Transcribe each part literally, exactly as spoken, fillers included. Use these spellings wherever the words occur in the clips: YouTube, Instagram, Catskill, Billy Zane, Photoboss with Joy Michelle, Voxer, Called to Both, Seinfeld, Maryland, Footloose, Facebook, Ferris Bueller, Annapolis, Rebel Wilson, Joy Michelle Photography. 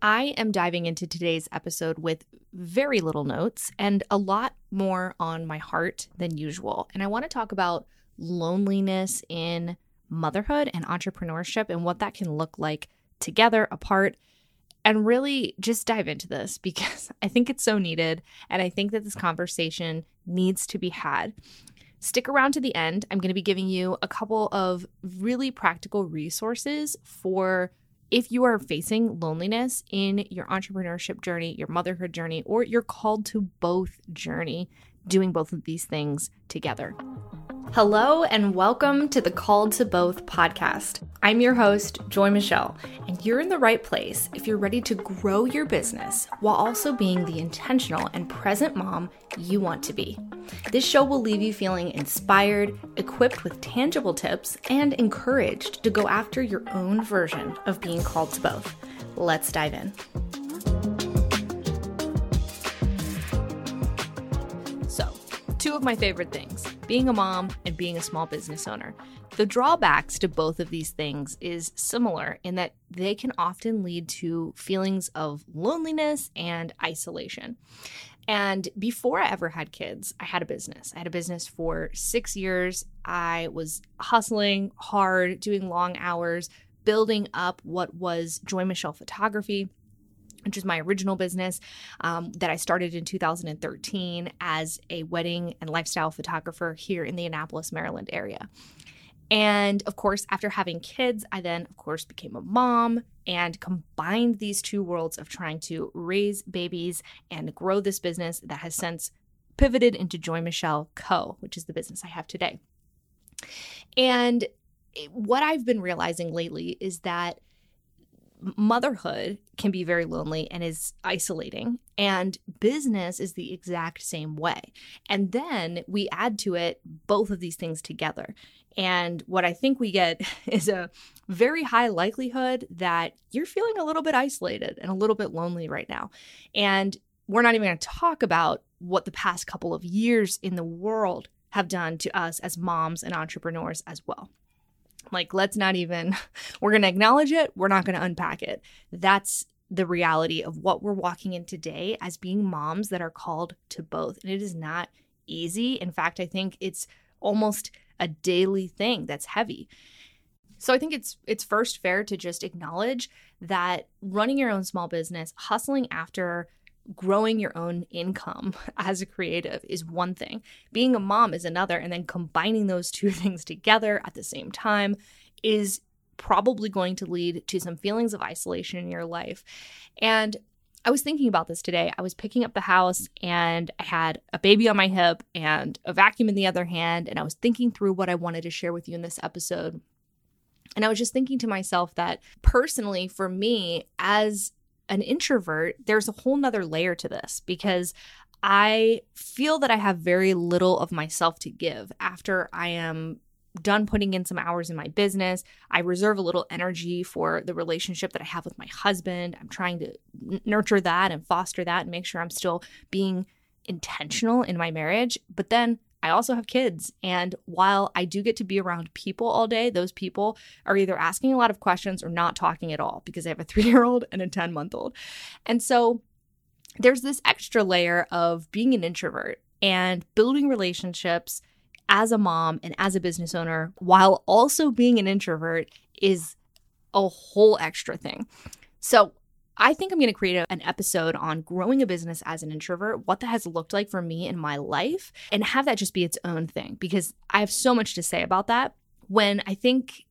I am diving into today's episode with very little notes and a lot more on my heart than usual. And I want to talk about loneliness in motherhood and entrepreneurship and what that can look like together, apart, and really just dive into this because I think it's so needed. And I think that this conversation needs to be had. Stick around to the end. I'm going to be giving you a couple of really practical resources for if you are facing loneliness in your entrepreneurship journey, your motherhood journey, or your called to both journey, doing both of these things together. Hello and welcome to the Called to Both podcast. I'm your host, Joy Michelle, and you're in the right place if you're ready to grow your business while also being the intentional and present mom you want to be. This show will leave you feeling inspired, equipped with tangible tips, and encouraged to go after your own version of being called to both. Let's dive in. Two of my favorite things, being a mom and being a small business owner. The drawbacks to both of these things is similar in that they can often lead to feelings of loneliness and isolation. And before I ever had kids, I had a business. I had a business for six years. I was hustling hard, doing long hours, building up what was Joy Michelle Photography, which is my original business um, that I started in two thousand thirteen as a wedding and lifestyle photographer here in the Annapolis, Maryland area. And of course, after having kids, I then, of course, became a mom and combined these two worlds of trying to raise babies and grow this business that has since pivoted into Joy Michelle Co., which is the business I have today. And what I've been realizing lately is that motherhood can be very lonely and is isolating, and business is the exact same way. And then we add to it both of these things together. And what I think we get is a very high likelihood that you're feeling a little bit isolated and a little bit lonely right now. And we're not even going to talk about what the past couple of years in the world have done to us as moms and entrepreneurs as well. Like, let's not even, we're going to acknowledge it. We're not going to unpack it. That's the reality of what we're walking in today as being moms that are called to both. And it is not easy. In fact, I think it's almost a daily thing that's heavy. So I think it's it's first fair to just acknowledge that running your own small business, hustling after growing your own income as a creative is one thing. Being a mom is another. And then combining those two things together at the same time is probably going to lead to some feelings of isolation in your life. And I was thinking about this today. I was picking up the house and I had a baby on my hip and a vacuum in the other hand. And I was thinking through what I wanted to share with you in this episode. And I was just thinking to myself that personally, for me, as an introvert, there's a whole nother layer to this because I feel that I have very little of myself to give after I am done putting in some hours in my business. I reserve a little energy for the relationship that I have with my husband. I'm trying to nurture that and foster that and make sure I'm still being intentional in my marriage. But then I also have kids. And while I do get to be around people all day, those people are either asking a lot of questions or not talking at all because I have a three-year-old and a ten-month-old. And so there's this extra layer of being an introvert and building relationships as a mom and as a business owner while also being an introvert is a whole extra thing. So I think I'm going to create a, an episode on growing a business as an introvert, what that has looked like for me in my life, and have that just be its own thing because I have so much to say about that when I think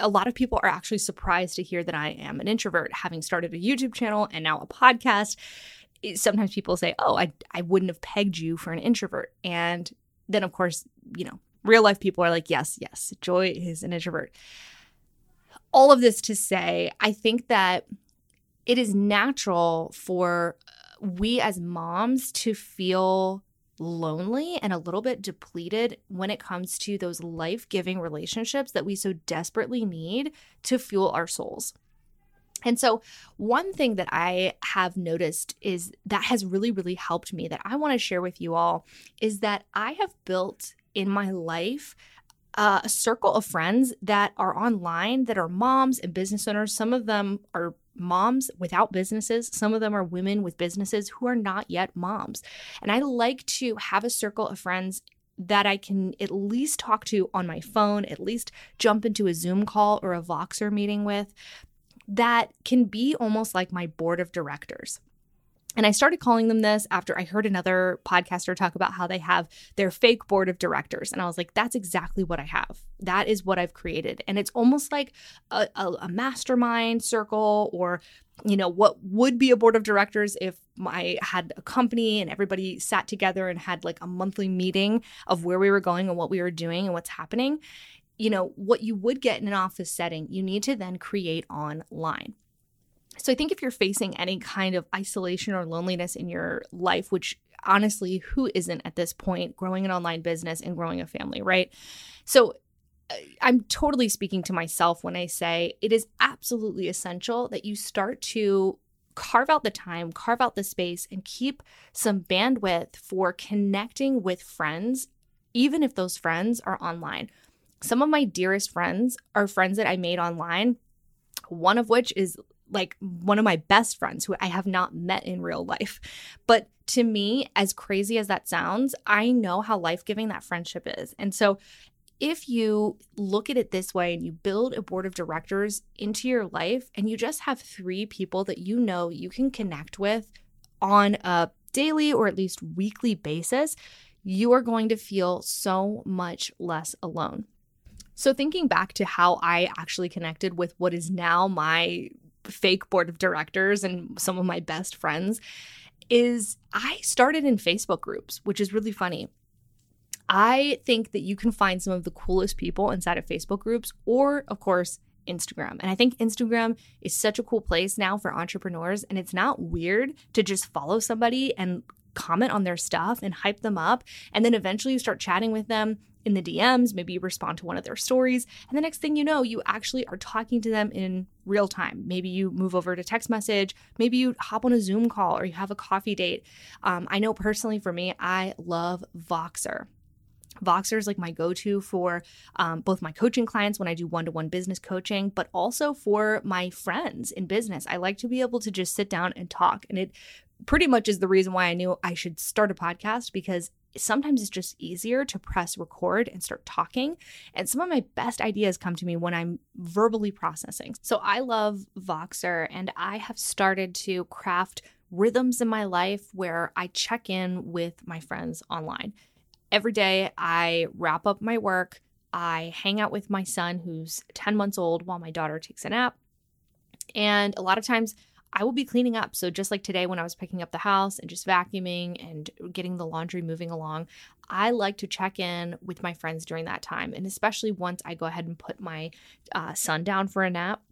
a lot of people are actually surprised to hear that I am an introvert, having started a YouTube channel and now a podcast. Sometimes people say, oh, I, I wouldn't have pegged you for an introvert. And then, of course, you know, real life people are like, yes, yes, Joy is an introvert. All of this to say, I think that it is natural for we as moms to feel lonely and a little bit depleted when it comes to those life-giving relationships that we so desperately need to fuel our souls. And so one thing that I have noticed is that has really, really helped me that I want to share with you all is that I have built in my life uh, a circle of friends that are online, that are moms and business owners. Some of them are moms without businesses. Some of them are women with businesses who are not yet moms. And I like to have a circle of friends that I can at least talk to on my phone, at least jump into a Zoom call or a Voxer meeting with, that can be almost like my board of directors. And I started calling them this after I heard another podcaster talk about how they have their fake board of directors. And I was like, that's exactly what I have. That is what I've created. And it's almost like a, a, a mastermind circle, or, you know, what would be a board of directors if I had a company and everybody sat together and had like a monthly meeting of where we were going and what we were doing and what's happening. You know, what you would get in an office setting, you need to then create online. So I think if you're facing any kind of isolation or loneliness in your life, which honestly, who isn't at this point, growing an online business and growing a family, right? So I'm totally speaking to myself when I say it is absolutely essential that you start to carve out the time, carve out the space, and keep some bandwidth for connecting with friends, even if those friends are online. Some of my dearest friends are friends that I made online, one of which is like one of my best friends who I have not met in real life. But to me, as crazy as that sounds, I know how life-giving that friendship is. And so if you look at it this way and you build a board of directors into your life and you just have three people that you know you can connect with on a daily or at least weekly basis, you are going to feel so much less alone. So thinking back to how I actually connected with what is now my fake board of directors and some of my best friends is I started in Facebook groups, which is really funny. I think that you can find some of the coolest people inside of Facebook groups or, of course, Instagram. And I think Instagram is such a cool place now for entrepreneurs, and it's not weird to just follow somebody and comment on their stuff and hype them up, and then eventually you start chatting with them in the D Ms, maybe you respond to one of their stories, and the next thing you know, you actually are talking to them in real time. Maybe you move over to text message, maybe you hop on a Zoom call, or you have a coffee date. Um, I know personally for me, I love Voxer. Voxer is like my go-to for um, both my coaching clients when I do one-to-one business coaching, but also for my friends in business. I like to be able to just sit down and talk, and it pretty much is the reason why I knew I should start a podcast, because sometimes it's just easier to press record and start talking. And some of my best ideas come to me when I'm verbally processing. So I love Voxer, and I have started to craft rhythms in my life where I check in with my friends online. Every day I wrap up my work. I hang out with my son, who's ten months old, while my daughter takes a nap. And a lot of times I will be cleaning up. So just like today when I was picking up the house and just vacuuming and getting the laundry moving along, I like to check in with my friends during that time. And especially once I go ahead and put my uh, son down for a nap,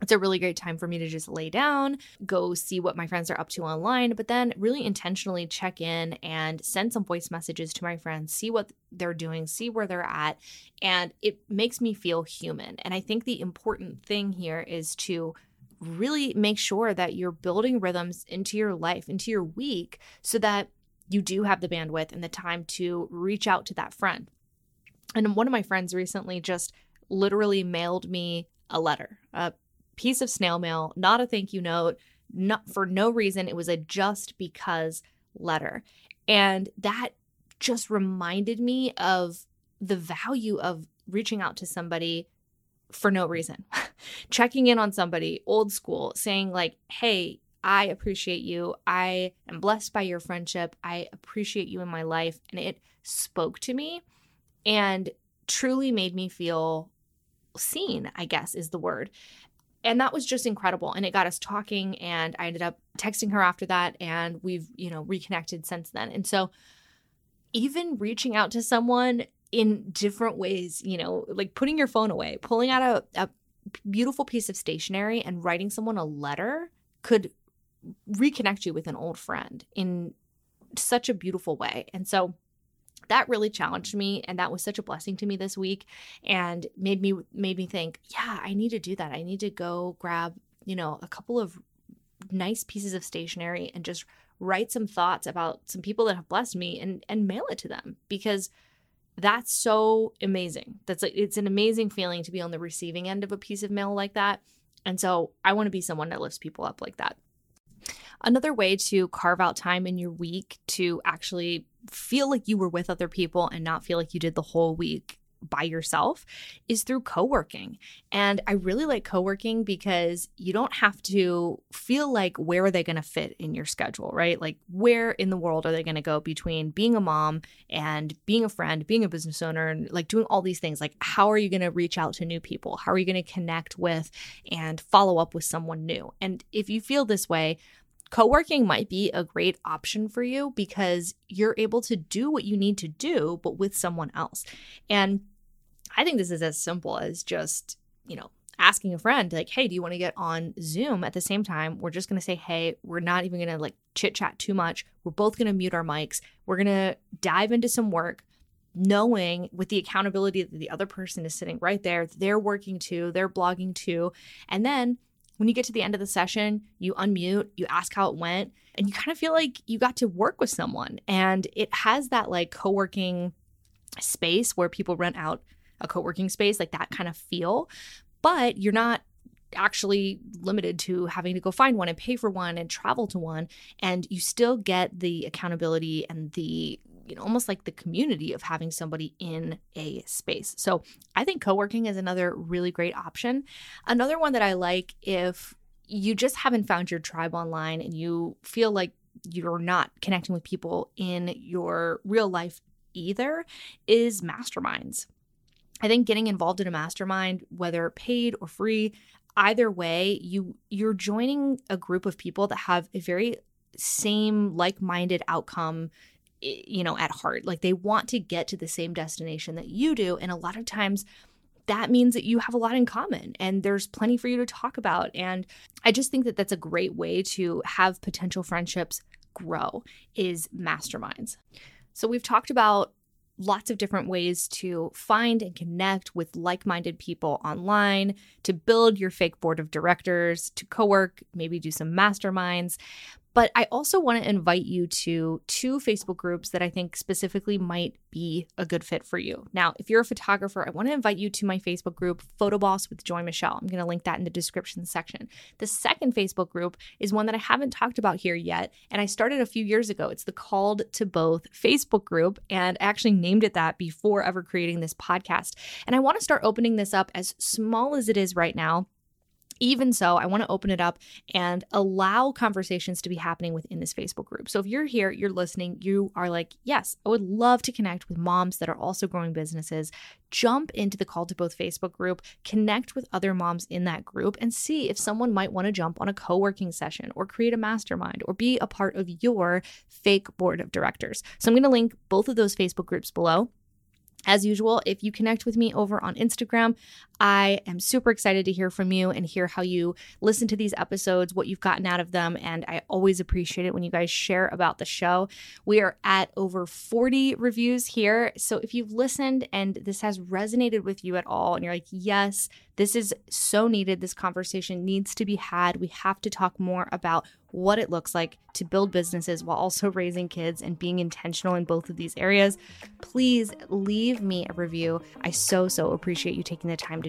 it's a really great time for me to just lay down, go see what my friends are up to online, but then really intentionally check in and send some voice messages to my friends, see what they're doing, see where they're at. And it makes me feel human. And I think the important thing here is to really make sure that you're building rhythms into your life, into your week, so that you do have the bandwidth and the time to reach out to that friend. And one of my friends recently just literally mailed me a letter, a piece of snail mail, not a thank you note, not for no reason. It was a just because letter. And that just reminded me of the value of reaching out to somebody for no reason, checking in on somebody old school, saying like, hey, I appreciate you. I am blessed by your friendship. I appreciate you in my life. And it spoke to me and truly made me feel seen, I guess is the word. And that was just incredible. And it got us talking, and I ended up texting her after that. And we've, you know, reconnected since then. And so even reaching out to someone in different ways, you know, like putting your phone away, pulling out a, a beautiful piece of stationery and writing someone a letter could reconnect you with an old friend in such a beautiful way. And so that really challenged me, and that was such a blessing to me this week, and made me made me think, yeah, I need to do that. I need to go grab, you know, a couple of nice pieces of stationery and just write some thoughts about some people that have blessed me and and mail it to them, because that's so amazing. That's like, it's an amazing feeling to be on the receiving end of a piece of mail like that. And so I want to be someone that lifts people up like that. Another way to carve out time in your week to actually feel like you were with other people and not feel like you did the whole week by yourself is through co-working. And I really like co-working because you don't have to feel like, where are they going to fit in your schedule, right? Like, where in the world are they going to go between being a mom and being a friend, being a business owner, and like doing all these things? Like, how are you going to reach out to new people? How are you going to connect with and follow up with someone new? And if you feel this way, co-working might be a great option for you because you're able to do what you need to do, but with someone else. And I think this is as simple as just, you know, asking a friend like, hey, do you want to get on Zoom at the same time? We're just going to say, hey, we're not even going to like chit chat too much. We're both going to mute our mics. We're going to dive into some work, knowing with the accountability that the other person is sitting right there. They're working too. They're blogging too. And then when you get to the end of the session, you unmute, you ask how it went, and you kind of feel like you got to work with someone. And it has that like co-working space where people rent out a co-working space, like that kind of feel, but you're not actually limited to having to go find one and pay for one and travel to one. And you still get the accountability and the, you know, almost like the community of having somebody in a space. So I think co-working is another really great option. Another one that I like, if you just haven't found your tribe online and you feel like you're not connecting with people in your real life either, is masterminds. I think getting involved in a mastermind, whether paid or free, either way, you you're joining a group of people that have a very same like-minded outcome, you know, at heart. Like, they want to get to the same destination that you do. And a lot of times that means that you have a lot in common and there's plenty for you to talk about. And I just think that that's a great way to have potential friendships grow, is masterminds. So we've talked about lots of different ways to find and connect with like-minded people online, to build your fake board of directors, to co-work, maybe do some masterminds. But I also want to invite you to two Facebook groups that I think specifically might be a good fit for you. Now, if you're a photographer, I want to invite you to my Facebook group, Photoboss with Joy Michelle. I'm going to link that in the description section. The second Facebook group is one that I haven't talked about here yet, and I started a few years ago. It's the Called to Both Facebook group, and I actually named it that before ever creating this podcast. And I want to start opening this up, as small as it is right now. Even so, I want to open it up and allow conversations to be happening within this Facebook group. So if you're here, you're listening, you are like, yes, I would love to connect with moms that are also growing businesses, jump into the Called to Both Facebook group, connect with other moms in that group, and see if someone might want to jump on a co-working session or create a mastermind or be a part of your fake board of directors. So I'm going to link both of those Facebook groups below. As usual, if you connect with me over on Instagram, I am super excited to hear from you and hear how you listen to these episodes, what you've gotten out of them. And I always appreciate it when you guys share about the show. We are at over forty reviews here. So if you've listened and this has resonated with you at all and you're like, yes, this is so needed, this conversation needs to be had, we have to talk more about what it looks like to build businesses while also raising kids and being intentional in both of these areas, please leave me a review. I so, so appreciate you taking the time to